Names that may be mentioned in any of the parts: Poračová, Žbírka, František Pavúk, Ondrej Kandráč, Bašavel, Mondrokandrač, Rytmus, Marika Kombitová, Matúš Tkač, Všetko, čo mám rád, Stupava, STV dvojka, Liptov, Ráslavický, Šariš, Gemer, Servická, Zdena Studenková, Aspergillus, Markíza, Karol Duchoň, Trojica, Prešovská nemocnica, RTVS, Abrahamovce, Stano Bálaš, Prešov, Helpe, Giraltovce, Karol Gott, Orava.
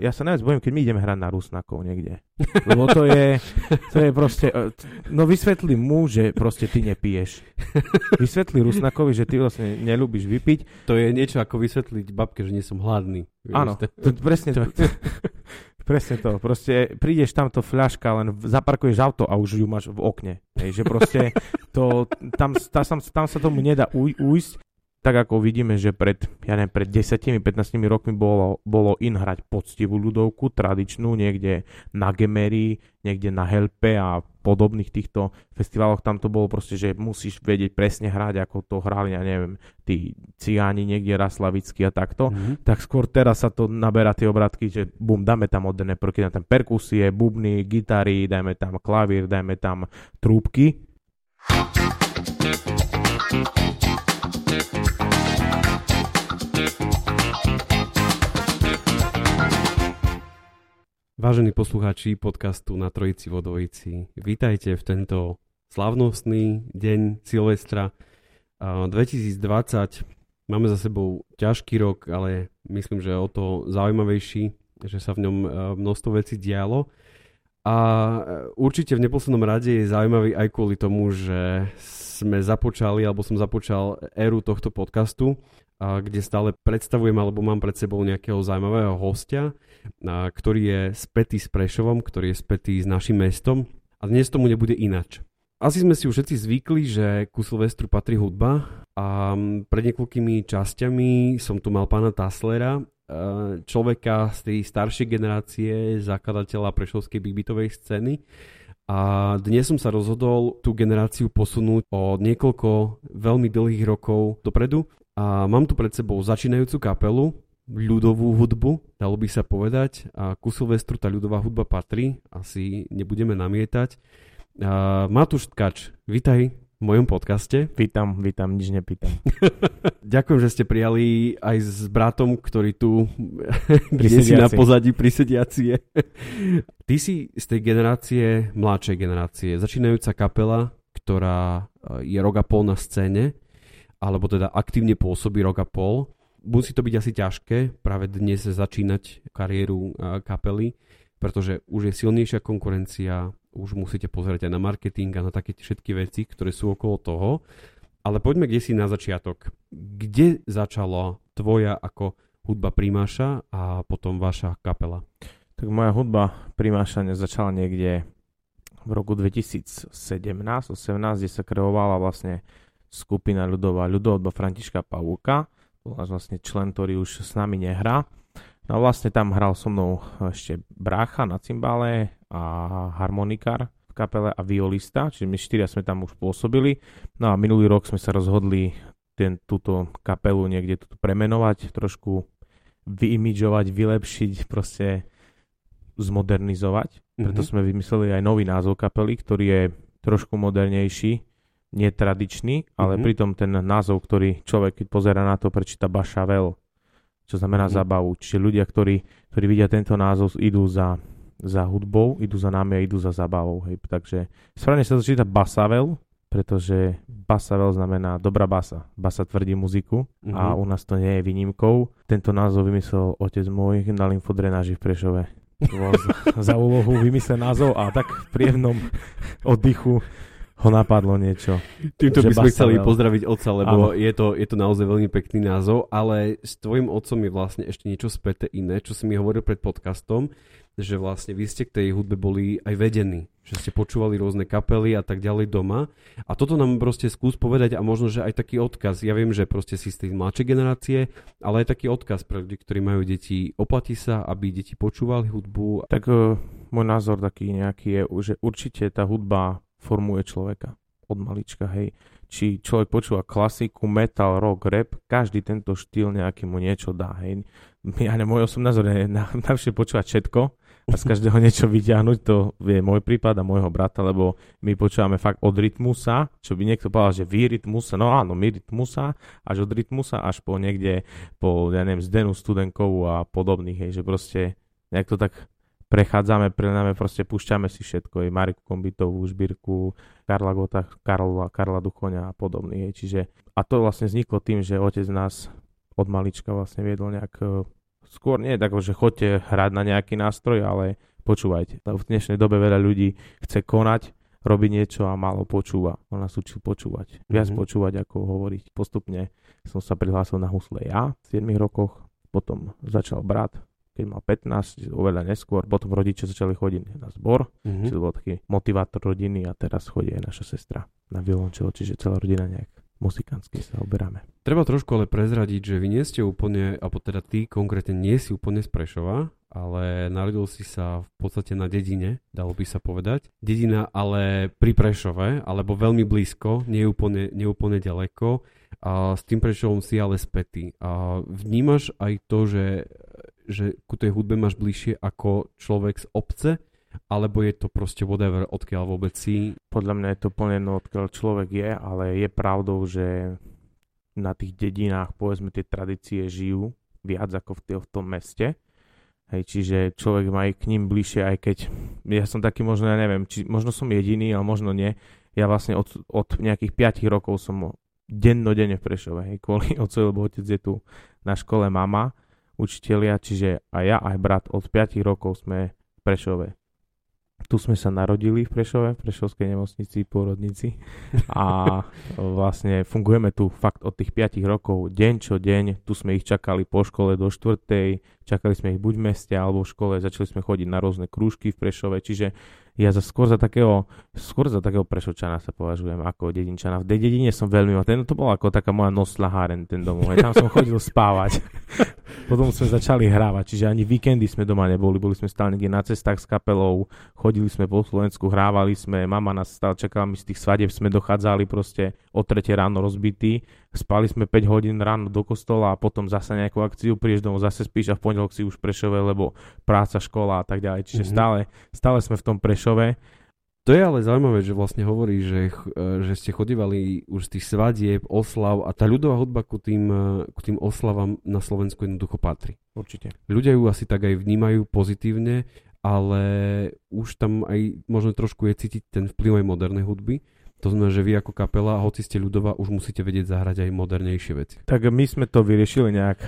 Ja sa najviac bojím, keď my ideme hrať na Rusnakov niekde. Lebo to je proste... No vysvetli mu, že proste ty nepiješ. Vysvetli Rusnakovi, že ty vlastne neľúbiš vypiť. To je niečo ako vysvetliť babke, že nie som hladný. Áno, presne to. Proste prídeš tamto fľaška, len zaparkuješ auto a už ju máš v okne. Hej, že proste to, tam sa tomu nedá ujsť. Tak ako vidíme, že pred 10-15 rokmi bolo in hrať poctivú ľudovku, tradičnú, niekde na Gemery, niekde na Helpe a podobných týchto festivaloch. Tam to bolo proste, že musíš vedieť presne hrať, ako to hrali, ja neviem, tí ciáni niekde, Ráslavický a takto. Mm-hmm. Tak skôr teraz sa to naberá tie obrátky, že bum, dáme tam moderné prvky, dáme tam perkusie, bubny, gitary, dáme tam klavír, dáme tam trúbky. Vážení poslucháči podcastu Na trojici vo dvojici, vítajte v tento slávnostný deň Silvestra 2020. Máme za sebou ťažký rok, ale myslím, že o to zaujímavejší, že sa v ňom množstvo vecí dialo. A určite v neposlednom rade je zaujímavý aj kvôli tomu, že som započal éru tohto podcastu, kde stále predstavujem alebo mám pred sebou nejakého zaujímavého hostia, ktorý je spätý s Prešovom, ktorý je spätý s našim mestom a dnes tomu nebude inač. Asi sme si už všetci zvykli, že ku Silvestru patrí hudba a pred niekoľkými časťami som tu mal pána Taslera, človeka z tej staršej generácie, zakladateľa prešovskej bigbeatovej scény. A dnes som sa rozhodol tú generáciu posunúť o niekoľko veľmi dlhých rokov dopredu. A mám tu pred sebou začínajúcu kapelu, ľudovú hudbu, dalo by sa povedať. A ku Silvestru tá ľudová hudba patrí, asi nebudeme namietať. A Matúš Tkač, vitaj v mojom podcaste. Vítam, nič nepýtam. Ďakujem, že ste prijali aj s bratom, ktorý tu si na pozadí prisediaci je. Ty si z tej generácie, mladšej generácie, začínajúca kapela, ktorá je rok a pol na scéne, alebo teda aktívne pôsobí rok a pol. Musí to byť asi ťažké práve dnes začínať kariéru kapely, pretože už je silnejšia konkurencia, už musíte pozerať aj na marketing a na také všetky veci, ktoré sú okolo toho. Ale poďme kdesi na začiatok. Kde začala tvoja ako hudba Primáša a potom vaša kapela? Tak moja hudba Primáša začala niekde v roku 2017-18, kde sa kreovala vlastne skupina ľudová Františka Pavúka. To je vlastne člen, ktorý už s nami nehrá. No vlastne tam hral so mnou ešte brácha na cimbále a harmonikár v kapele a violista, čiže my štyria sme tam už pôsobili. No a minulý rok sme sa rozhodli túto kapelu niekde premenovať, trošku vyimidžovať, vylepšiť, proste zmodernizovať. Preto sme vymysleli aj nový názov kapely, ktorý je trošku modernejší, netradičný, ale pritom ten názov, ktorý človek, keď pozerá na to, prečíta Bašavel, čo znamená zabavu. Čiže ľudia, ktorí vidia tento názov, idú za hudbou, idú za nami a idú za zabavou. Hej. Takže správne sa to číta Bašavel, pretože Bašavel znamená dobrá basa. Basa tvrdí muziku a u nás to nie je výnimkou. Tento názov vymyslel otec môj na lymfodrenáži v Prešove. Za úlohu vymyslel názov a tak v príjemnom oddychu ho napadlo niečo. Týmto by sme chceli pozdraviť otca, lebo je to naozaj veľmi pekný názov, ale s tvojim otcom je vlastne ešte niečo späté iné, čo si mi hovoril pred podcastom, že vlastne vy ste k tej hudbe boli aj vedení, že ste počúvali rôzne kapely a tak ďalej doma. A toto nám proste skús povedať a možno, že aj taký odkaz. Ja viem, že proste si z tej mladšej generácie, ale aj taký odkaz pre ľudí, ktorí majú deti. Oplatí sa, aby deti počúvali hudbu. Tak môj názor taký nejaký je, že určite tá hudba formuje človeka od malička, hej. či človek počúva klasiku, metal, rock, rap, každý tento štýl nejaký mu niečo dá. Hej. Ja môj osobný názor je najlepšie počúvať všetko a z každého niečo vyťahnuť, to je môj prípad a môjho brata, lebo my počúvame fakt od rytmusa, čo by niekto povedal, že vy rytmusa, no áno, my rytmusa, až od rytmusa až po niekde, po, ja neviem, Zdenu Studenkovú a podobných, hej, že proste nejak to tak prechádzame, prelenáme, proste púšťame si všetko, hej, Mariku Kombitovú, Žbírku, Karla Gotta, Karla Duchoňa a podobných, hej, čiže a to vlastne vzniklo tým, že otec nás od malička vlastne viedol nejak skôr nie tak, že chodte hrať na nejaký nástroj, ale počúvajte. V dnešnej dobe veľa ľudí chce konať, robiť niečo a málo počúva. On nás učil počúvať. Viac počúvať, ako hovoriť. Postupne som sa prihlásil na husle ja v 7 rokoch, potom začal brat, keď mal 15, oveľa neskôr, potom rodičia začali chodiť na zbor, čiže bol taký motivátor rodiny a teraz chodí aj naša sestra na violončelo, čiže celá rodina nejak muzikánsky sa oberáme. Treba trošku ale prezradiť, že vy nie ste úplne, alebo teda ty konkrétne nie si úplne z Prešova, ale narodil si sa v podstate na dedine, dalo by sa povedať. Dedina ale pri Prešove, alebo veľmi blízko, neúplne ďaleko. A s tým Prešovom si ale spätý. A vnímaš aj to, že ku tej hudbe máš bližšie ako človek z obce? Alebo je to proste whatever, odkiaľ vôbec si? Podľa mňa je to plne jedno, odkiaľ človek je, ale je pravdou, že na tých dedinách, povedzme, tie tradície žijú viac ako v tom meste. Hej, čiže človek má aj k ním bližšie, aj keď ja som taký možno, ja neviem, či možno som jediný, ale možno nie. Ja vlastne od nejakých 5 rokov som dennodenne v Prešove, hej, kvôli otcovi, lebo otec je tu na škole, mama, učitelia, čiže aj ja, aj brat od 5 rokov sme v Prešove. Tu sme sa narodili v Prešove, v Prešovskej nemocnici, pôrodnici a vlastne fungujeme tu fakt od tých 5 rokov, deň čo deň, tu sme ich čakali po škole do 4, čakali sme ich buď v meste alebo v škole, začali sme chodiť na rôzne krúžky v Prešove, čiže ja skôr za takého Prešovčana sa považujem ako dedinčana. V dedine som veľmi, to bola ako taká moja nocľaháreň ten domov, tam som chodil spávať. Potom sme začali hrávať, čiže ani víkendy sme doma neboli, boli sme stále niekde na cestách s kapelou, chodili sme po Slovensku, hrávali sme, mama nás stále čakala, my z tých svadieb sme dochádzali proste o 3 ráno rozbití, spali sme 5 hodín ráno do kostola a potom zase nejakú akciu, prídeš domov, zase spíš a v pondelok si už Prešove, lebo práca, škola a tak ďalej, čiže stále sme v tom Prešove. To je ale zaujímavé, že vlastne hovorí, že ste chodívali už z tých svadieb, oslav a tá ľudová hudba ku tým oslavám na Slovensku jednoducho patrí. Určite. Ľudia ju asi tak aj vnímajú pozitívne, ale už tam aj možno trošku je cítiť ten vplyv aj modernej hudby. To znamená, že vy ako kapela, hoci ste ľudová, už musíte vedieť zahrať aj modernejšie veci. Tak my sme to vyriešili nejak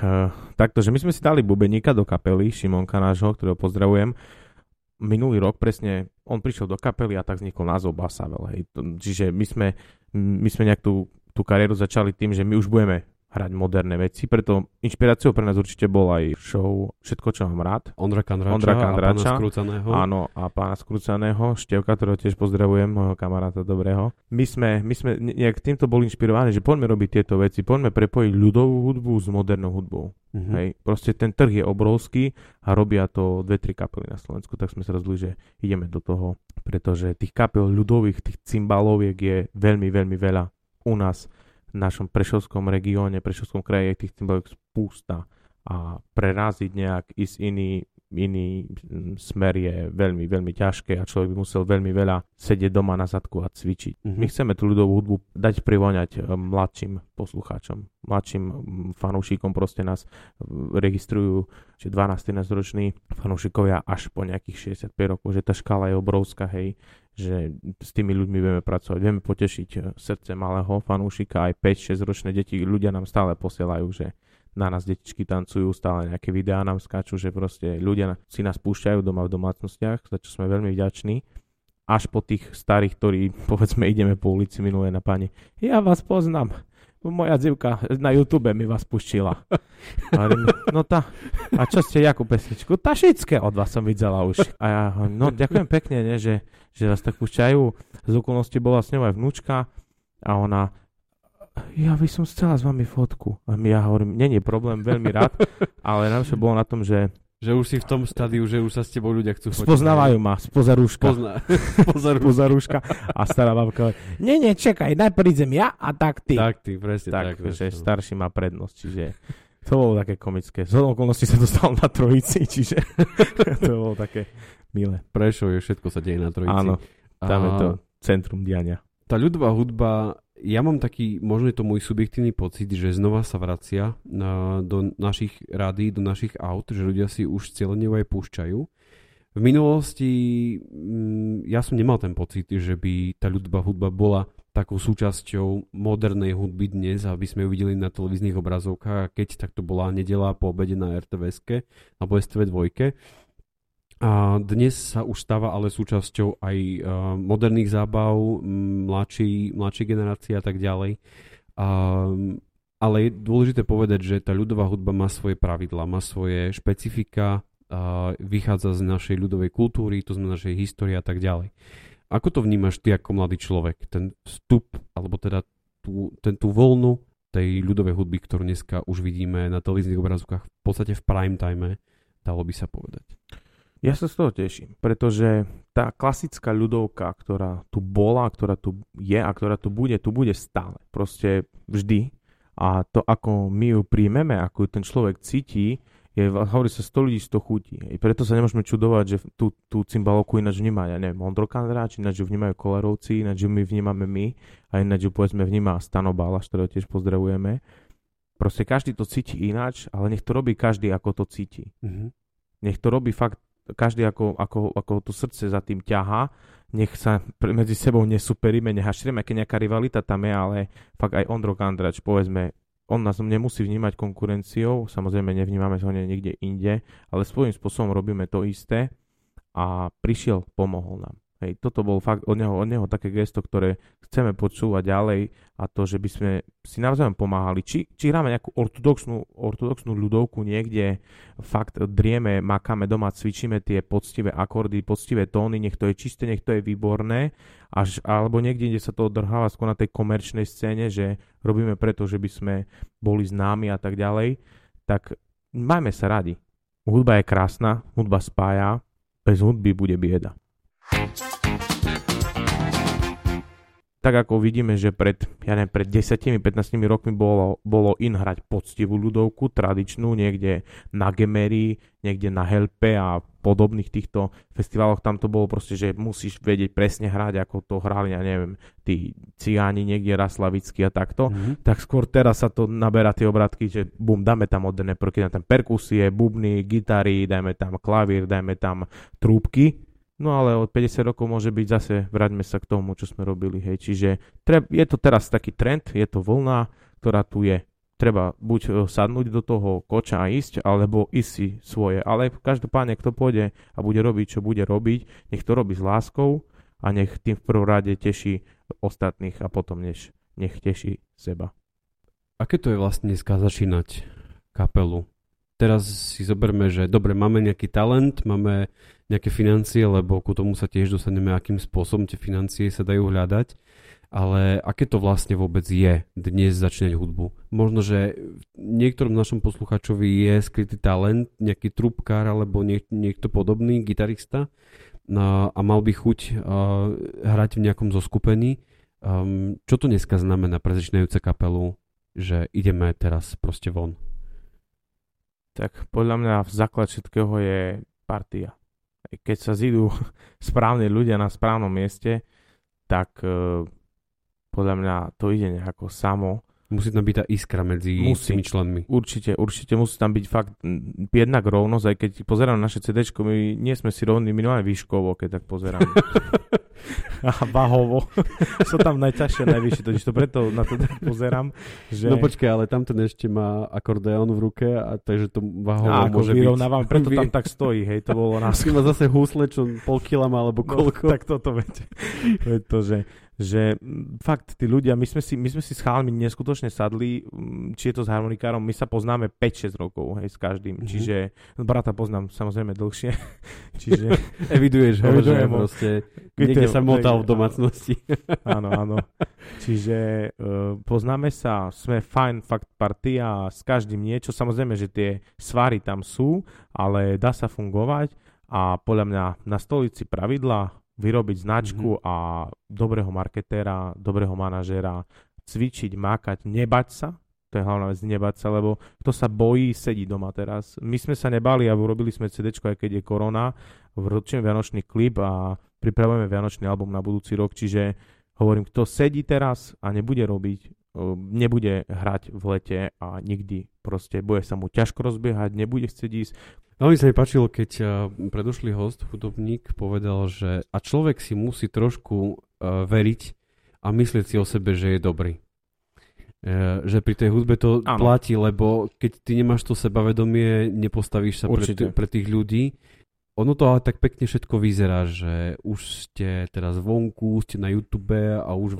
takto, že my sme si dali bubeníka do kapely, Šimonka nášho, ktorého pozdravujem. Minulý rok presne, on prišiel do kapely a tak vznikol názov Bašavel. Hej. Čiže my sme nejak tú kariéru začali tým, že my už budeme hrať moderné veci, preto inšpiráciou pre nás určite bol aj show Všetko, čo mám rád. Ondra Kandráča a pána Skrúcaného. Áno, a pána Skrúcaného, Števka, ktorého tiež pozdravujem, môjho kamaráta dobrého. My sme nejak týmto boli inšpirovaní, že poďme robiť tieto veci, poďme prepojiť ľudovú hudbu s modernou hudbou. Hej, proste ten trh je obrovský a robia to 2-3 kapely na Slovensku, tak sme sa rozhodli, že ideme do toho, pretože tých kapel ľudových, tých cymbaloviek je veľmi, veľmi veľa u nás v našom prešovskom regióne, prešovskom kraji, tých cymbaloviek spústa a preraziť nejak ísť iný smer je veľmi, veľmi ťažké a človek by musel veľmi veľa sedieť doma na zadku a cvičiť. My chceme tú ľudovú hudbu dať privoňať mladším poslucháčom, mladším fanúšikom, proste nás registrujú, že 12-13 roční fanúšikovia až po nejakých 65 rokov, že tá škála je obrovská, hej, že s tými ľuďmi vieme pracovať, vieme potešiť srdce malého fanúšika, aj 5-6 ročné deti, ľudia nám stále posielajú, že na nás detičky tancujú, stále nejaké videá nám skáču, že proste ľudia si nás púšťajú doma v domácnostiach, za čo sme veľmi vďační. Až po tých starých, ktorí, povedzme, ideme po ulici minulé na pani, ja vás poznám, moja dzivka na YouTube mi vás púštila. A čo ste, jakú pesničku? Tašické od vás som videla už. A ja ďakujem pekne, ne, že vás tak púšťajú. Z okolnosti bola s ňou aj vnúčka a ona... Ja by som chcela s vami fotku. A ja hovorím, nie je problém, veľmi rád, ale najlepšie bolo na tom, že Že už si v tom štádiu, že už sa s tebou ľudia chcú fotiť. Spoznávajú ma, spoza rúška. A stará babka, nie, čakaj, najprv idem ja a tak ty. Tak ty, presne tak. Takže starší má prednosť, čiže to bolo také komické. Z okolností sa dostal na Trojici, čiže to bolo také milé. Prešov je, všetko sa deje na Trojici. Áno, tam je to centrum diania. Tá ľudová hudba, ja mám taký, možno je to môj subjektívny pocit, že znova sa vracia do našich rádií, do našich aut, že ľudia si už cieľene aj púšťajú. V minulosti ja som nemal ten pocit, že by tá ľudová hudba bola takou súčasťou modernej hudby dnes, aby sme ju videli na televíznych obrazovkách, keď tak to bola nedeľa po obede na RTVS-ke alebo STV dvojke. A dnes sa už stáva ale súčasťou aj moderných zábav, mladší generácie a tak ďalej. Ale je dôležité povedať, že tá ľudová hudba má svoje pravidlá, má svoje špecifika, vychádza z našej ľudovej kultúry, to znamená našej histórie a tak ďalej. Ako to vnímaš ty ako mladý človek? Ten vstup, alebo teda tú voľnu tej ľudovej hudby, ktorú dneska už vidíme na televíznych obrazovkách, v podstate v prime time, dalo by sa povedať. Ja sa z toho teším, pretože tá klasická ľudovka, ktorá tu bola, ktorá tu je a ktorá tu bude stále. Proste vždy. A to, ako my ju príjmeme, ako ju ten človek cíti, je, hovorí sa 100 ľudí, 100 chutí. I preto sa nemôžeme čudovať, že tú cymbalovku ináč vníma, ja neviem, Mondrokandrač, ináč ju vnímajú Kolárovci, ináč ju my vnímame my a ináč ju povedzme vníma Stano Bálaš, ktorého tiež pozdravujeme. Proste každý to cíti ináč, ale nech to robí každý, ako to cíti. Mm-hmm. Nech to robí fakt každý ako to srdce za tým ťahá, nech sa medzi sebou nesuperíme, nehašrieme, keď nejaká rivalita tam je, ale fakt aj Ondro Kandráč, povedzme, on nás nemusí vnímať konkurenciou, samozrejme nevnímame ho niekde inde, ale svojím spôsobom robíme to isté a prišiel, pomohol nám. Hej, toto bol fakt od neho také gesto, ktoré chceme počúvať ďalej a to, že by sme si navzájom pomáhali. Či hráme nejakú ortodoxnú ľudovku niekde, fakt drieme, makáme doma, cvičíme tie poctivé akordy, poctivé tóny, nech to je čisté, nech to je výborné, alebo niekde, kde sa to odrháva skôr na tej komerčnej scéne, že robíme preto, že by sme boli známi a tak ďalej, tak majme sa radi. Hudba je krásna, hudba spája, bez hudby bude bieda. Tak ako vidíme, že pred 10-15 rokmi bolo in hrať poctivú ľudovku, tradičnú, niekde na Gemery, niekde na Helpe a podobných týchto festivaloch. Tam to bolo proste, že musíš vedieť presne hrať, ako to hrali, ja neviem, tí ciáni niekde, Raslavický a takto. Mm-hmm. Tak skôr teraz sa to naberá tie obrátky, že bum, dáme tam moderné prvky, dáme tam perkusie, bubny, gitary, dajme tam klavír, dajme tam trúbky. No ale od 50 rokov môže byť zase, vráťme sa k tomu, čo sme robili, hej. Čiže je to teraz taký trend, je to vlna, ktorá tu je. Treba buď sadnúť do toho koča a ísť, alebo ísť si svoje. Ale každopádne, kto pôjde a bude robiť, čo bude robiť, nech to robí s láskou a nech tým v prvom rade teší ostatných a potom nech teší seba. Aké to je vlastne dneska začínať kapelu? Teraz si zoberme, že dobre, máme nejaký talent, máme nejaké financie, lebo ku tomu sa tiež dostaneme, akým spôsobom tie financie sa dajú hľadať, ale aké to vlastne vôbec je dnes začínať hudbu? Možno, že niektorom našom posluchačovi je skrytý talent, nejaký trúbkár alebo niekto podobný, gitarista a mal by chuť hrať v nejakom zoskupení. Čo to dneska znamená pre začínajúce kapelu, že ideme teraz proste von? Tak podľa mňa v základ všetkého je partia. Keď sa zídu správne ľudia na správnom mieste, tak podľa mňa to ide nejako samo. Musí tam byť tá iskra medzi tými členmi. Určite musí tam byť fakt jednak rovnosť, aj keď pozerám naše CDčko, my nie sme si rovní, minimálne výškovo, keď tak pozerám. A váhovo. Sú tam najťažšie, najvyššie, totiž to preto na to pozerám, že... No počkaj, ale tamten ešte má akordeón v ruke, a takže to váhovo môže byť. Áno, preto tam tak stojí, hej, to bolo nás. Má zase husle, čo pol kila má, alebo koľko. No, tak toto, viete. Pretože že fakt tí ľudia, my sme si s chalmi neskutočne sadli, či je to s harmonikárom, my sa poznáme 5-6 rokov, hej, s každým, mm-hmm. Čiže brata poznám samozrejme dlhšie, čiže eviduješ ho, že proste niekde sa motal v domácnosti. Áno, čiže poznáme sa, sme fajn fakt partia, s každým niečo, samozrejme, že tie svary tam sú, ale dá sa fungovať a podľa mňa na stolici pravidla vyrobiť značku a dobrého marketéra, dobrého manažéra, cvičiť, mákať, nebať sa. To je hlavná vec, nebať sa, lebo kto sa bojí, sedí doma teraz. My sme sa nebali a urobili sme CDčko, aj keď je korona, vročíme vianočný klip a pripravujeme vianočný album na budúci rok, čiže hovorím, kto sedí teraz a nebude robiť, nebude hrať v lete a nikdy proste bude sa mu ťažko rozbiehať, nebude chcieť ísť. Veľmi sa mi páčilo, keď predošlý host, hudobník, povedal, že a človek si musí trošku veriť a myslieť si o sebe, že je dobrý. Že pri tej hudbe to platí, lebo keď ty nemáš to sebavedomie, nepostavíš sa pre tých ľudí. Ono to ale tak pekne všetko vyzerá, že už ste teraz vonku, ste na YouTube a už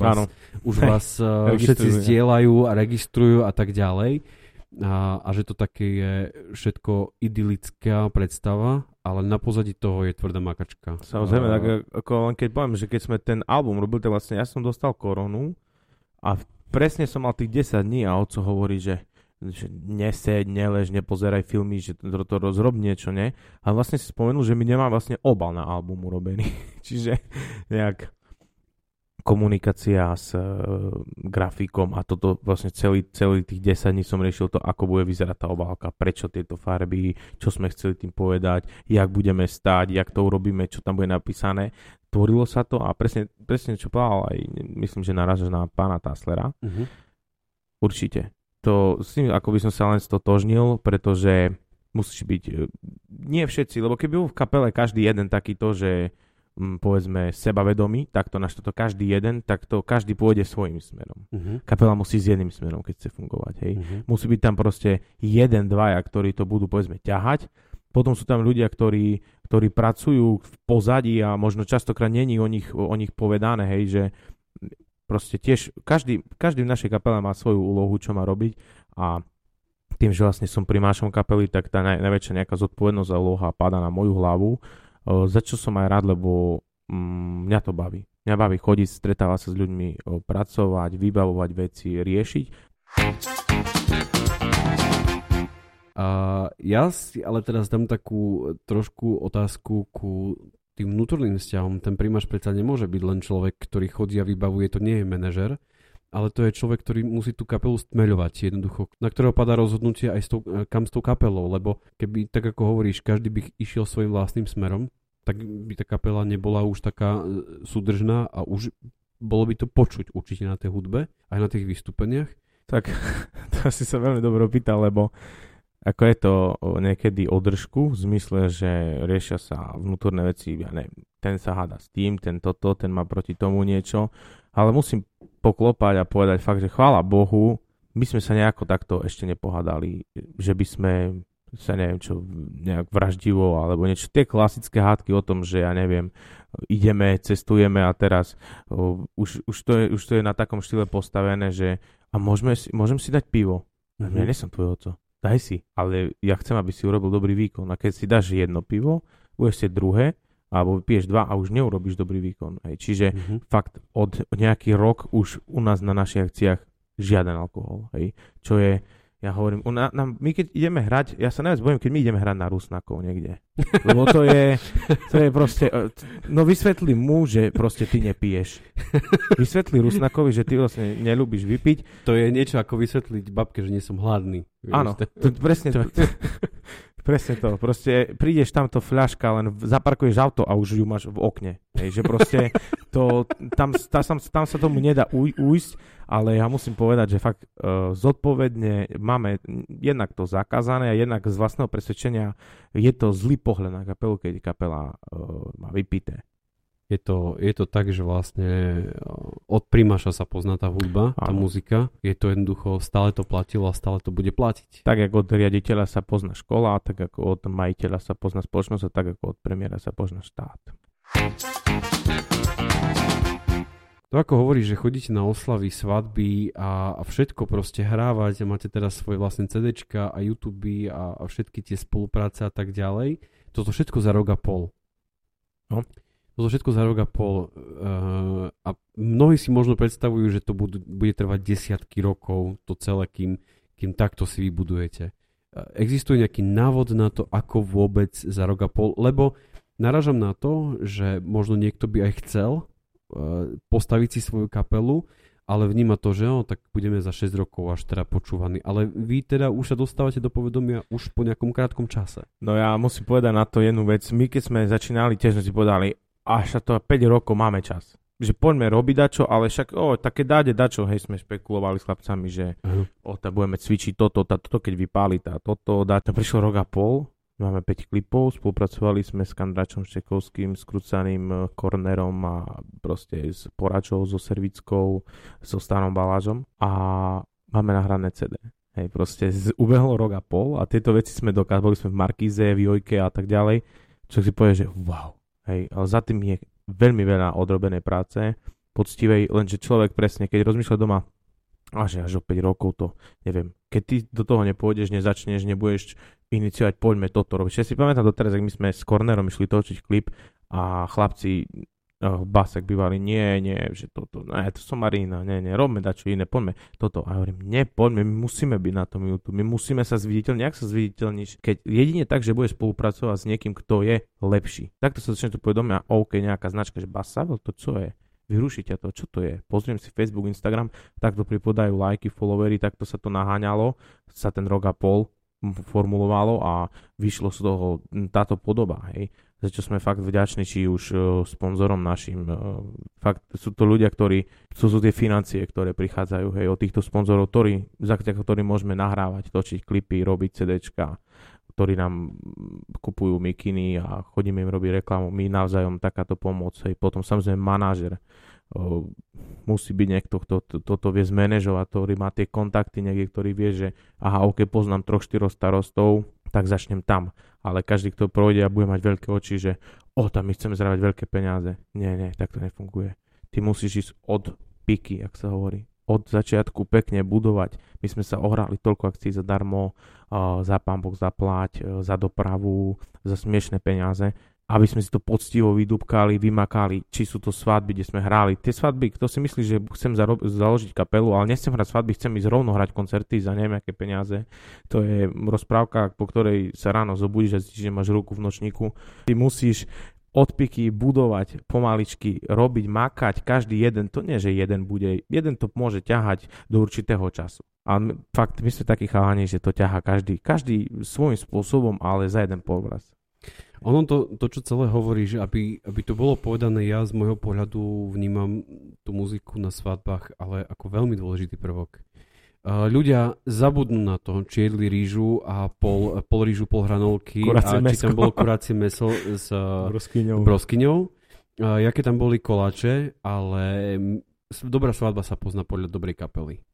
vás všetci zdieľajú a registrujú a tak ďalej. A že to také je všetko idylická predstava, ale na pozadí toho je tvrdá makačka. Samozrejme, tak ako len keď poviem, že keď sme ten album robili, tak vlastne ja som dostal koronu a presne som mal tých 10 dní a oco hovorí, že neseď, nelež, nepozeraj filmy, že to rozrob niečo, ne? A vlastne si spomenul, že my nemám vlastne obal na album urobený. Čiže nejak komunikácia s grafikom a toto vlastne celý tých 10 dní som riešil to, ako bude vyzerať tá obálka, prečo tieto farby, čo sme chceli tým povedať, jak budeme stáť, jak to urobíme, čo tam bude napísané. Tvorilo sa to a presne čo povedal aj, myslím, že narážaš na pána Taslera. Uh-huh. Určite. To s tým, ako by som sa len stotožnil, pretože musíš byť, nie všetci, lebo keby bol v kapele každý jeden takýto, že povedzme sebavedomí, takto náš toto každý jeden, takto každý pôjde svojím smerom. Uh-huh. Kapela musí s jedným smerom, keď chce fungovať. Hej. Uh-huh. Musí byť tam proste jeden, dvaja, ktorí to budú povedzme ťahať. Potom sú tam ľudia, ktorí pracujú v pozadí a možno častokrát není o nich povedané, hej, že proste tiež každý v našej kapele má svoju úlohu, čo má robiť a tým, že vlastne som primášom kapely, tak tá najväčšia nejaká zodpovednosť a úloha páda na moju hlavu. Za čo som aj rád, lebo mňa to baví. Mňa baví chodiť, stretávať sa s ľuďmi, pracovať, vybavovať veci, riešiť. Ja si ale teraz dám takú trošku otázku ku tým vnútorným vzťahom. Ten primáš predsa nemôže byť len človek, ktorý chodí a vybavuje, to nie je manažer, ale to je človek, ktorý musí tú kapelu stmeľovať jednoducho, na ktorého padá rozhodnutie aj kam s tou kapelou, lebo keby, tak ako hovoríš, každý by išiel svojim vlastným smerom, tak by tá kapela nebola už taká súdržná a už bolo by to počuť určite na tej hudbe, aj na tých vystúpeniach. Tak to si sa veľmi dobre pýtal, lebo ako je to niekedy o držku, v zmysle, že riešia sa vnútorné veci, ja neviem, ten sa háda s tým, ten toto, ten má proti tomu niečo, ale musím poklopať a povedať fakt, že chvála Bohu, my sme sa nejako takto ešte nepohádali, že by sme sa neviem čo, nejak vraždivo alebo niečo, tie klasické hádky o tom, že ja neviem, ideme, cestujeme a teraz už to je na takom štýle postavené, že a môžem si dať pivo. Mm-hmm. Ja nie som tvoj oco, daj si, ale ja chcem, aby si urobil dobrý výkon a keď si dáš jedno pivo, budeš si druhé alebo piješ dva a už neurobíš dobrý výkon. Hej. Čiže fakt od nejaký rok už u nás na našich akciách žiaden alkohol. Hej. Čo je, ja hovorím, my keď ideme hrať, ja sa najviac bojím, keď my ideme hrať na Rusnakov niekde. Lebo to je proste, no vysvetli mu, že proste ty nepiješ. Vysvetli Rusnakovi, že ty vlastne neľúbiš vypiť. To je niečo ako vysvetliť babke, že nie som hladný. Áno, presne to. Presne to, proste prídeš tamto fľaška, len zaparkuješ auto a už ju máš v okne. Hej, že proste to, tam sa tomu nedá ujsť, ale ja musím povedať, že fakt zodpovedne máme jednak to zakázané a jednak z vlastného presvedčenia je to zlý pohľad na kapelu, keď kapela má vypité. Je to tak, že vlastne od primáša sa pozná tá hudba, tá muzika. Je to jednoducho, stále to platilo a stále to bude platiť. Tak ako od riaditeľa sa pozná škola, tak ako od majiteľa sa pozná spoločnosť a tak ako od premiéra sa pozná štát. To ako hovoríš, že chodíte na oslavy, svadby a všetko proste hrávať a máte teraz svoje vlastné CDčka a YouTube a všetky tie spolupráce a tak ďalej. Toto všetko za rok a pol. No. Toto všetko za rok a pol. A mnohí si možno predstavujú, že to bude trvať desiatky rokov, to celé, kým takto si vybudujete. Existuje nejaký návod na to, ako vôbec za rok a pol? Lebo narážam na to, že možno niekto by aj chcel postaviť si svoju kapelu, ale vníma to, že tak budeme za 6 rokov až teda počúvaní. Ale vy teda už sa dostávate do povedomia už po nejakom krátkom čase. No ja musím povedať na to jednu vec. My keď sme začínali, tiež sme si povedali, až sa to 5 rokov máme čas. Že poďme robiť dačo, ale však také dáde dačo, hej, sme špekulovali s chlapcami, že budeme cvičiť toto, keď vypáli toto. To prišlo rok a pol. Máme 5 klipov, spolupracovali sme s Kandráčom Štekovským, Skrúcaným Kornerom a proste s Poračou, so Servickou, so Stanom Balážom a máme nahrané CD. Hej, proste ubehlo rok a pol a tieto veci sme dokázali, boli sme v Markíze, v Jojke a tak ďalej. Človek si povie, že wow, hej, ale za tým je veľmi veľa odrobenej práce, poctivej, lenže človek presne, keď rozmýšľa doma, až o 5 rokov to, neviem, keď ty do toho nepôjdeš, nezačneš, nebudeš iniciovať, poďme toto robiť. Ja si pamätám doteraz, ak my sme s Kornerom išli točiť klip a chlapci v Basek bývali, že toto, to som Marina, robme dačo iné, poďme toto. A hovorím, poďme, my musíme byť na tom YouTube, my musíme sa zviditeľniť, ak sa zviditeľníš, keď jedine tak, že budeš spolupracovať s niekým, kto je lepší. Takto sa začne to povedomia, nejaká značka, že Bašavel, to čo je? Vyruší ťa to, čo to je? Pozriem si Facebook, Instagram, takto pripodajú lajky, followery, takto sa to naháňalo, sa ten rok a pol formulovalo a vyšlo z toho táto podoba, hej. Za čo sme fakt vďační, či už sponzorom našim. Fakt sú to ľudia, ktorí sú tie financie, ktoré prichádzajú, hej, od týchto sponzorov, za ktorým môžeme nahrávať, točiť klipy, robiť CDčka, ktorí nám kupujú mikiny a chodíme im robiť reklamu. My navzájom takáto pomoc. Hej. Potom samozrejme manažer. Musí byť niekto, kto toto vie zmanéžovať, ktorý má tie kontakty, niekde, ktorý vie, že poznám 3-4 starostov, tak začnem tam. Ale každý, kto projde a bude mať veľké oči, že tam my chceme zarábať veľké peniaze. Nie, tak to nefunguje. Ty musíš ísť od piky, ak sa hovorí. Od začiatku pekne budovať. My sme sa ohrali toľko akcií zadarmo, za Pán Boh zaplať, za dopravu, za smiešné peniaze, aby sme si to poctivo vydúbkali, vymakali, či sú to svadby, kde sme hrali. Tie svadby, kto si myslí, že chcem založiť kapelu, ale nechcem hrať svadby, chcem ísť rovno hrať koncerty za neviem aké peniaze. To je rozprávka, po ktorej sa ráno zobudíš a zistíš, že máš ruku v nočníku. Ty musíš odpiky budovať, pomaličky robiť, makať, každý jeden, to nie, že jeden to môže ťahať do určitého času. A fakt, my sme takí chalani, že to ťahá každý svojím spôsobom, ale za jeden povraz. Ono to čo celé hovorí, že aby to bolo povedané, ja z môjho pohľadu vnímam tú muziku na svadbách, ale ako veľmi dôležitý prvok. Ľudia zabudnú na to, či jedli rýžu a pol rýžu, pol hranolky a či tam bolo kurácie mäso s broskyňou. Jaké tam boli koláče, ale dobrá svadba sa pozná podľa dobrej kapely.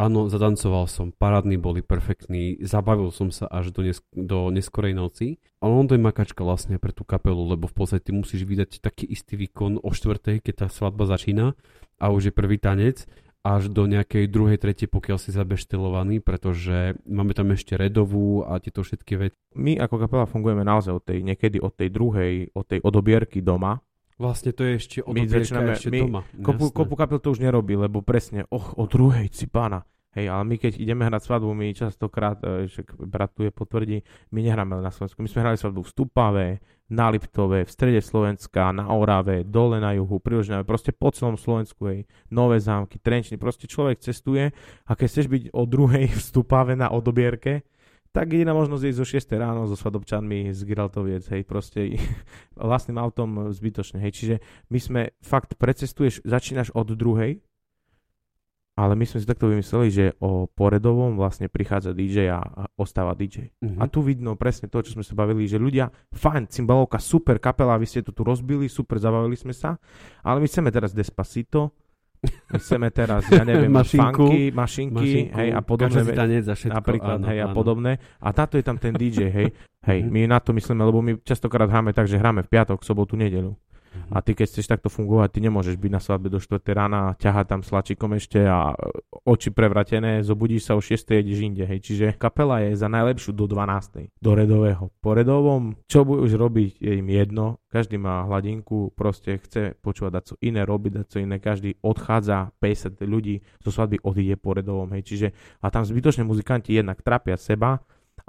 Áno, zadancoval som, parádny boli, perfektní, zabavil som sa až do neskorej noci. Ale on to je makačka vlastne pre tú kapelu, lebo v podstate ty musíš vydať taký istý výkon o 4:00, keď tá svadba začína a už je prvý tanec, až do nejakej 2:00, 3:00, pokiaľ si zabeštelovaný, pretože máme tam ešte redovú a tieto všetky veci. My ako kapela fungujeme naozaj od tej 2:00, od obierky doma. Vlastne to je ešte od obierka ešte doma. Kopu kapel to už nerobí, lebo presne, o 2:00 si pána. Hej, ale my keď ideme hrať svadbu, my častokrát, brat tu je potvrdí, my nehráme na Slovensku. My sme hrali svadbu v Stupave, na Liptove, v strede Slovenska, na Orave, dole na juhu, priložené, proste po celom Slovensku, hej, Nové Zámky, Trenčín, proste človek cestuje a keď chceš byť o 2:00 v Stupave na odobierke, tak jediná možnosť je zo 6:00 ráno so svadobčanmi z Giraltoviec, hej, proste vlastným autom zbytočne, hej, čiže my sme fakt precestuješ, začínaš od 2:00, ale my sme si takto vymysleli, že o poredovom vlastne prichádza DJ a ostáva DJ. A tu vidno presne to, čo sme sa bavili, že ľudia, fajn, cymbalovka, super kapela, vy ste to tu rozbili, super, zabavili sme sa, ale my chceme teraz Despacito, my chceme teraz, mašinky, hej, a podobné. Každý tanec za všetko. Napríklad, áno, hej, áno. A podobné. A táto je tam ten DJ, hej. My na to myslíme, lebo my častokrát hráme tak, že hráme v piatok, sobotu, nedeľu. A ty, keď chceš takto fungovať, ty nemôžeš byť na svadbe do 4 rána a ťahať tam slačikom ešte a oči prevratené, zobudíš sa o 6, jedeš inde, hej. Čiže kapela je za najlepšiu do 12. Do redového. Po redovom, čo budeš robiť, je im jedno. Každý má hladinku, proste chce počúvať dať co iné, robiť dať co iné. Každý odchádza, 50 ľudí zo svadby odíde po redovom, hej. Čiže a tam zbytočne muzikanti jednak trápia seba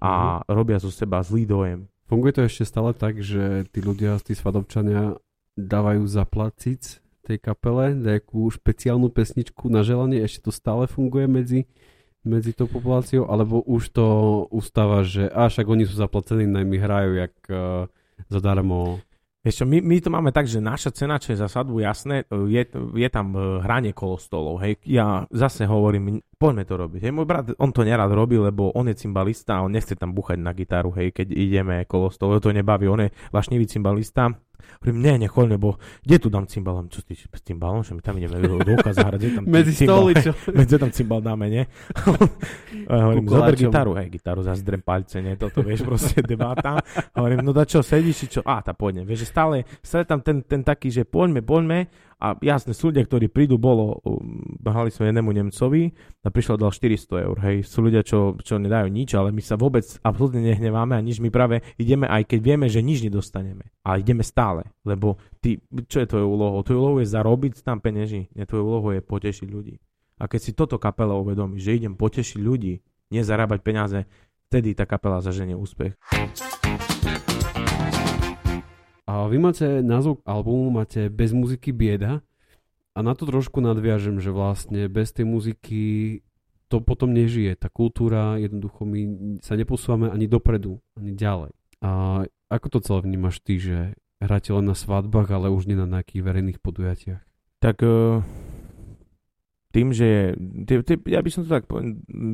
a robia zo seba zlý dojem. Funguje to ešte stále tak, že tí ľudia, tí svadobčania dávajú zaplatiť tej kapele nejakú špeciálnu pesničku na želanie? Ešte to stále funguje medzi tou populáciou? Alebo už to ustáva, že však oni sú zaplatení, najmä hrajú jak zadarmo? Ešte, my to máme tak, že naša cena, čo je za svadbu, jasné, je tam hranie kolo stolov, hej. Ja zase hovorím, poďme to robiť, hej. Môj brat, on to nerad robí, lebo on je cymbalista a on nechce tam buchať na gitaru, hej, keď ideme kolo stolov, to nebaví, on je lašnivý cymbalista. Hovorím, nechoď, lebo kde tu dám cymbal? Čo si s cymbalom? Že my tam ideme do oka zahrať, medzi stoli, čo? Medzi tam cymbal dáme, nie? Hovorím, zober gitaru, hej, gitaru zazdrem palce, nie? Toto, vieš, proste debáta. Hovorím, no da čo, sedíš, čo? Tá pôjde, vieš, stále tam ten taký, že poďme a jasne, sú ľudia, ktorí prídu, hali sme jednému Nemcovi a prišiel dal 400 eur, hej, sú ľudia, čo nedajú nič, ale my sa vôbec absolútne nehneváme a nič, my práve ideme, aj keď vieme, že nič nedostaneme, ale ideme stále, lebo ty, čo je tvojou úlohou? Tvojou úlohou je zarobiť tam penieži, tvojou úlohou je potešiť ľudí. A keď si toto kapela uvedomí, že idem potešiť ľudí, nezarábať peniaze, vtedy tá kapela zaženie úspech. A vy máte názov albumu, máte Bez muziky bieda a na to trošku nadviažem, že vlastne bez tej muziky to potom nežije. Tá kultúra, jednoducho my sa neposúvame ani dopredu, ani ďalej. A ako to celé vnímaš ty, že hráte len na svadbách, ale už nie na nejakých verejných podujatiach? Tak tým, že ja by som to tak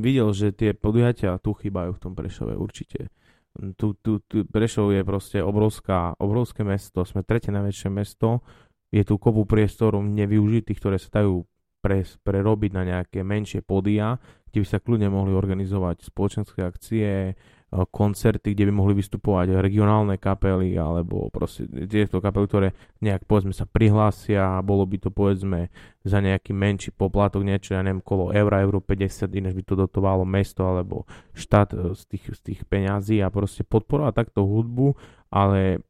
videl, že tie podujatia tu chýbajú v tom Prešove určite. Tu Prešov je proste obrovské mesto, sme tretie najväčšie mesto, je tu kopu priestorov nevyužitých, ktoré sa dajú prerobiť na nejaké menšie podia, kde by sa kľudne mohli organizovať spoločenské akcie, koncerty, kde by mohli vystupovať regionálne kapely, alebo proste tieto kapely, ktoré nejak povedzme sa prihlásia a bolo by to povedzme za nejaký menší poplatok, niečo, ja neviem, kolo euro 50, inéž by to dotovalo mesto alebo štát z tých peňazí a proste podporovať takto hudbu, ale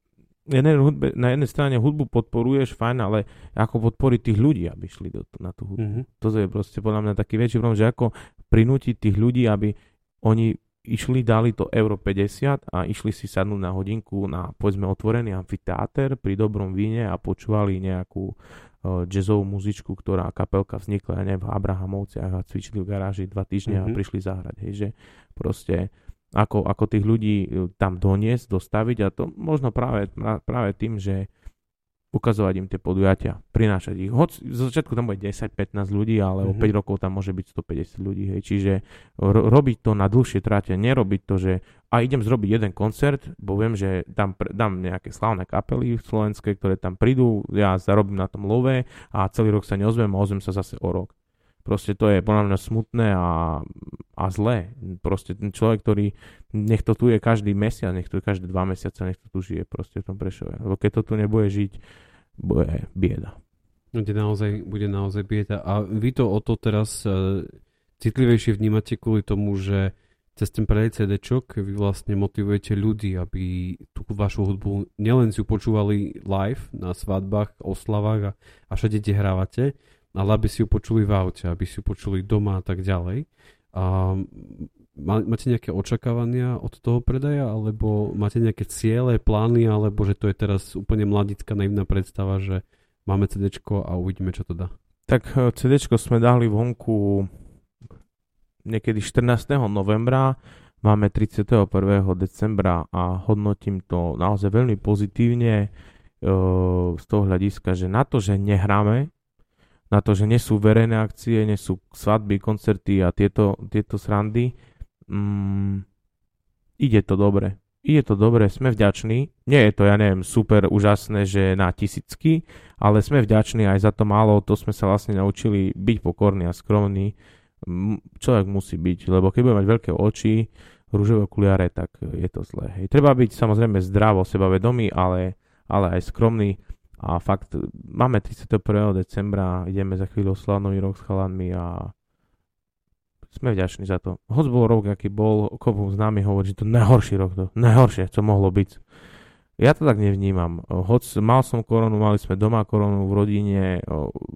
na jednej strane hudbu podporuješ, fajn, ale ako podporiť tých ľudí, aby šli na tú hudbu. To je proste podľa mňa taký väčší problém, že ako prinútiť tých ľudí, aby oni išli, dali to euro 50 a išli si sadnúť na hodinku na, povedzme, otvorený amfiteáter pri dobrom víne a počúvali nejakú jazzovú muzičku, ktorá kapelka vznikla, ja neviem, v Abrahamovciach a cvičili v garáži 2 týždne a prišli zahrať. Hej, že proste ako tých ľudí tam doniesť, dostaviť a to možno práve tým, že ukazovať im tie podujatia, prinášať ich. Hoď zo začiatku tam bude 10-15 ľudí, ale o 5 rokov tam môže byť 150 ľudí. Hej. Čiže robiť to na dlhšie tráte, nerobiť to, že a idem zrobiť jeden koncert, bo viem, že tam dám nejaké slávne kapely slovenské, ktoré tam prídu, ja zarobím na tom love a celý rok sa neozvem a ozvem sa zase o rok. Proste to je podľa mňa smutné a zlé. Proste ten človek, ktorý nech to tu je každý mesiac, nech to je každé 2 mesiace, nech to tu žije proste v tom Prešove. Lebo keď to tu nebude žiť, bude bieda. Bude naozaj bieda. A vy to o to teraz citlivejšie vnímate kvôli tomu, že cez ten predaj CD-čok vy vlastne motivujete ľudí, aby tú vašu hudbu nielen si počúvali live na svadbách, oslavách a všade, kde hrávate, ale aby si ju počuli v aute, aby si ju počuli doma a tak ďalej. A máte nejaké očakávania od toho predaja, alebo máte nejaké ciele, plány, alebo že to je teraz úplne mladická naivná predstava, že máme CDčko a uvidíme, čo to dá? Tak CDčko sme dali vonku niekedy 14. novembra, máme 31. decembra a hodnotím to naozaj veľmi pozitívne z toho hľadiska, že na to, že nehráme, na to, že nie sú verejné akcie, nie sú svadby, koncerty a tieto srandy. Ide to dobre. Sme vďační. Nie je to, ja neviem, super úžasné, že na tisícky, ale sme vďační aj za to málo. To sme sa vlastne naučili byť pokorní a skromní. Človek musí byť, lebo keď bude mať veľké oči, ružové okuliare, tak je to zlé. Hej. Treba byť samozrejme zdravo, sebavedomý, ale aj skromný. A fakt, máme 31. decembra, ideme za chvíľu slávnový rok s chalanmi a sme vďační za to. Hoď bol rok, aký bol, kopu známy hovorí, že to najhorší rok, to najhoršie, čo mohlo byť. Ja to tak nevnímam. Hoď mal som koronu, mali sme doma koronu v rodine,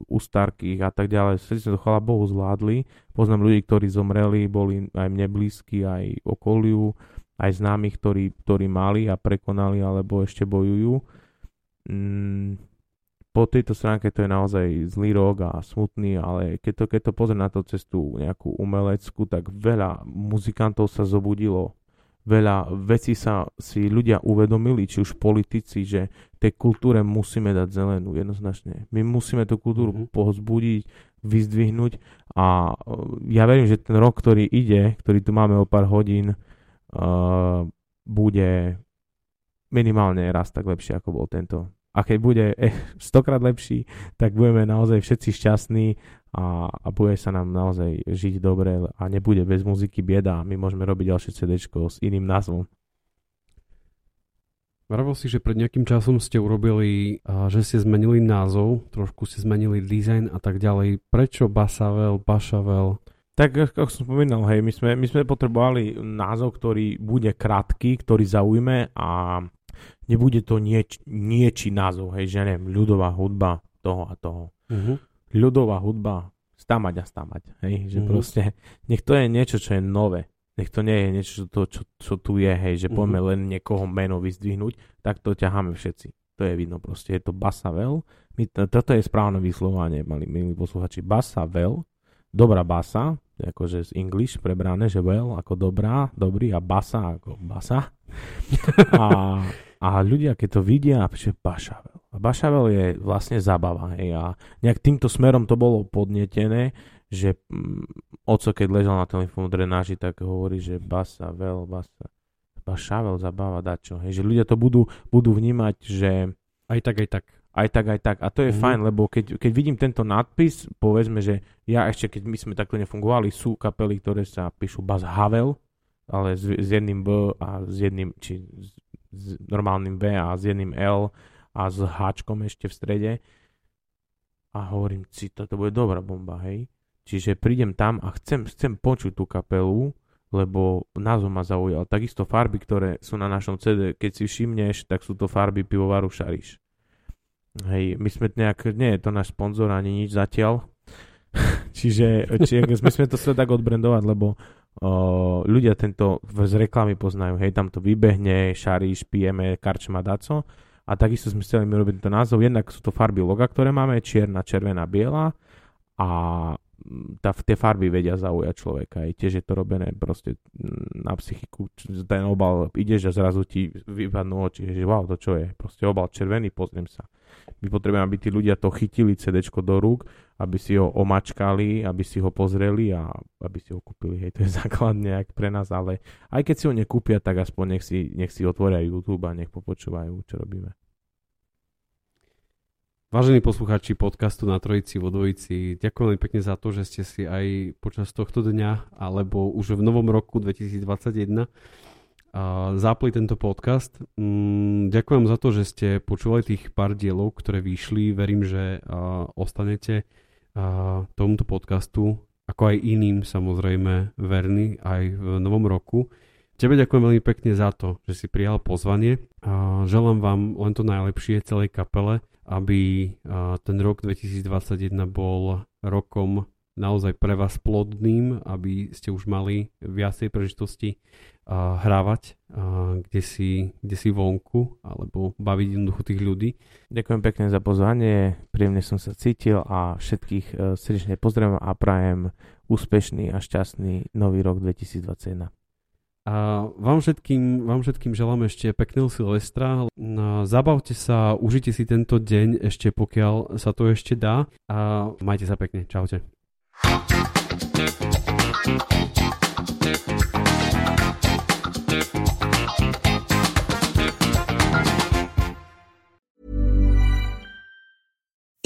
u starkých a tak ďalej. Všetci sme to chvála Bohu zvládli. Poznám ľudí, ktorí zomreli, boli aj mne blízky, aj okoliu, aj známych, ktorí mali a prekonali, alebo ešte bojujú. Po tejto stránke to je naozaj zlý rok a smutný, ale keď to pozrie na tú cestu nejakú umeleckú, tak veľa muzikantov sa zobudilo, veľa vecí sa si ľudia uvedomili, či už politici, že tej kultúre musíme dať zelenú jednoznačne. My musíme tú kultúru povzbudiť, vyzdvihnúť a ja verím, že ten rok, ktorý ide, ktorý tu máme o pár hodín, bude minimálne raz tak lepšie, ako bol tento. A keď bude 100-krát lepší, tak budeme naozaj všetci šťastní a bude sa nám naozaj žiť dobre a nebude bez muziky bieda a my môžeme robiť ďalšie CDčko s iným názvom. Vravil si, že pred nejakým časom ste urobili, že ste zmenili názov, trošku ste zmenili dizajn a tak ďalej. Prečo Bašavel? Tak ako som spomínal, hej, my sme potrebovali názov, ktorý bude krátky, ktorý zaujme a nebude to niečí názov, hej, že neviem, ľudová hudba toho a toho. Uh-huh. Ľudová hudba stámať a stámať, hej, že proste nech to je niečo, čo je nové. Nech to nie je niečo, čo tu je, hej, že poďme len niekoho meno vyzdvihnúť, tak to ťaháme všetci. To je vidno proste, je to Bašavel. Toto je správne vyslovanie, milí posluchači. Bašavel, dobrá basa, akože z English prebrané, že well, ako dobrá, dobrý a basa, ako basa. A ľudia, keď to vidia, píše Bašavel. A Bašavel je vlastne zabava. Hej, a nejak týmto smerom to bolo podnietené, že oco, keď ležal na telefónu drenáži, tak hovorí, že Bašavel, Bašavel zabava dačo. Hej, že ľudia to budú vnímať, že aj tak. Aj tak. A to je fajn, lebo keď vidím tento nadpis, povedzme, že ja ešte, keď my sme takto nefungovali, sú kapely, ktoré sa píšu Bašavel, ale s jedným B a s jedným, či s normálnym B a s jedným L a s háčkom ešte v strede. A hovorím si, toto bude dobrá bomba, hej. Čiže prídem tam a chcem počuť tú kapelu, lebo názov ma zaujal. Takisto farby, ktoré sú na našom CD, keď si všimneš, tak sú to farby pivovaru Šariš. Hej, my sme nejak, nie je to náš sponzor ani nič zatiaľ, čiže my sme to chceli tak odbrandovať, lebo ľudia tento z reklamy poznajú, hej, tam to vybehne, Šariš, pijeme, karčma, daco a takisto sme chceli mi robiť tento názov, jednak sú to farby loga, ktoré máme, čierna, červená, biela a tie farby vedia zaujať človeka, hej, tiež je to robené proste na psychiku, ten obal ideš a zrazu ti vypadnú oči, že wow, to čo je, proste obal červený, pozriem sa. My potrebujeme, aby tí ľudia to chytili CDčko do rúk, aby si ho omačkali, aby si ho pozreli a aby si ho kúpili. Hej, to je základ nejak pre nás, ale aj keď si ho nekúpia, tak aspoň nech si otvoria YouTube a nech popočúvajú, čo robíme. Vážení poslucháči podcastu Na Trojici vo Dvojici, ďakujem pekne za to, že ste si aj počas tohto dňa alebo už v novom roku 2021 zapli tento podcast. Ďakujem za to, že ste počúvali tých pár dielov, ktoré vyšli. Verím, že ostanete tomuto podcastu, ako aj iným samozrejme, verní aj v novom roku. Tebe ďakujem veľmi pekne za to, že si prijal pozvanie. Želám vám len to najlepšie celej kapele, aby ten rok 2021 bol rokom naozaj pre vás plodným, aby ste už mali viacej prežitosti hrávať kde si vonku alebo baviť jednoducho tých ľudí. Ďakujem pekne za pozvanie, príjemne som sa cítil a všetkých srdečne pozdravím a prajem úspešný a šťastný nový rok 2021. A vám všetkým želám ešte pekného Silvestra. Zabavte sa, užite si tento deň ešte pokiaľ sa to ešte dá a majte sa pekne. Čaute.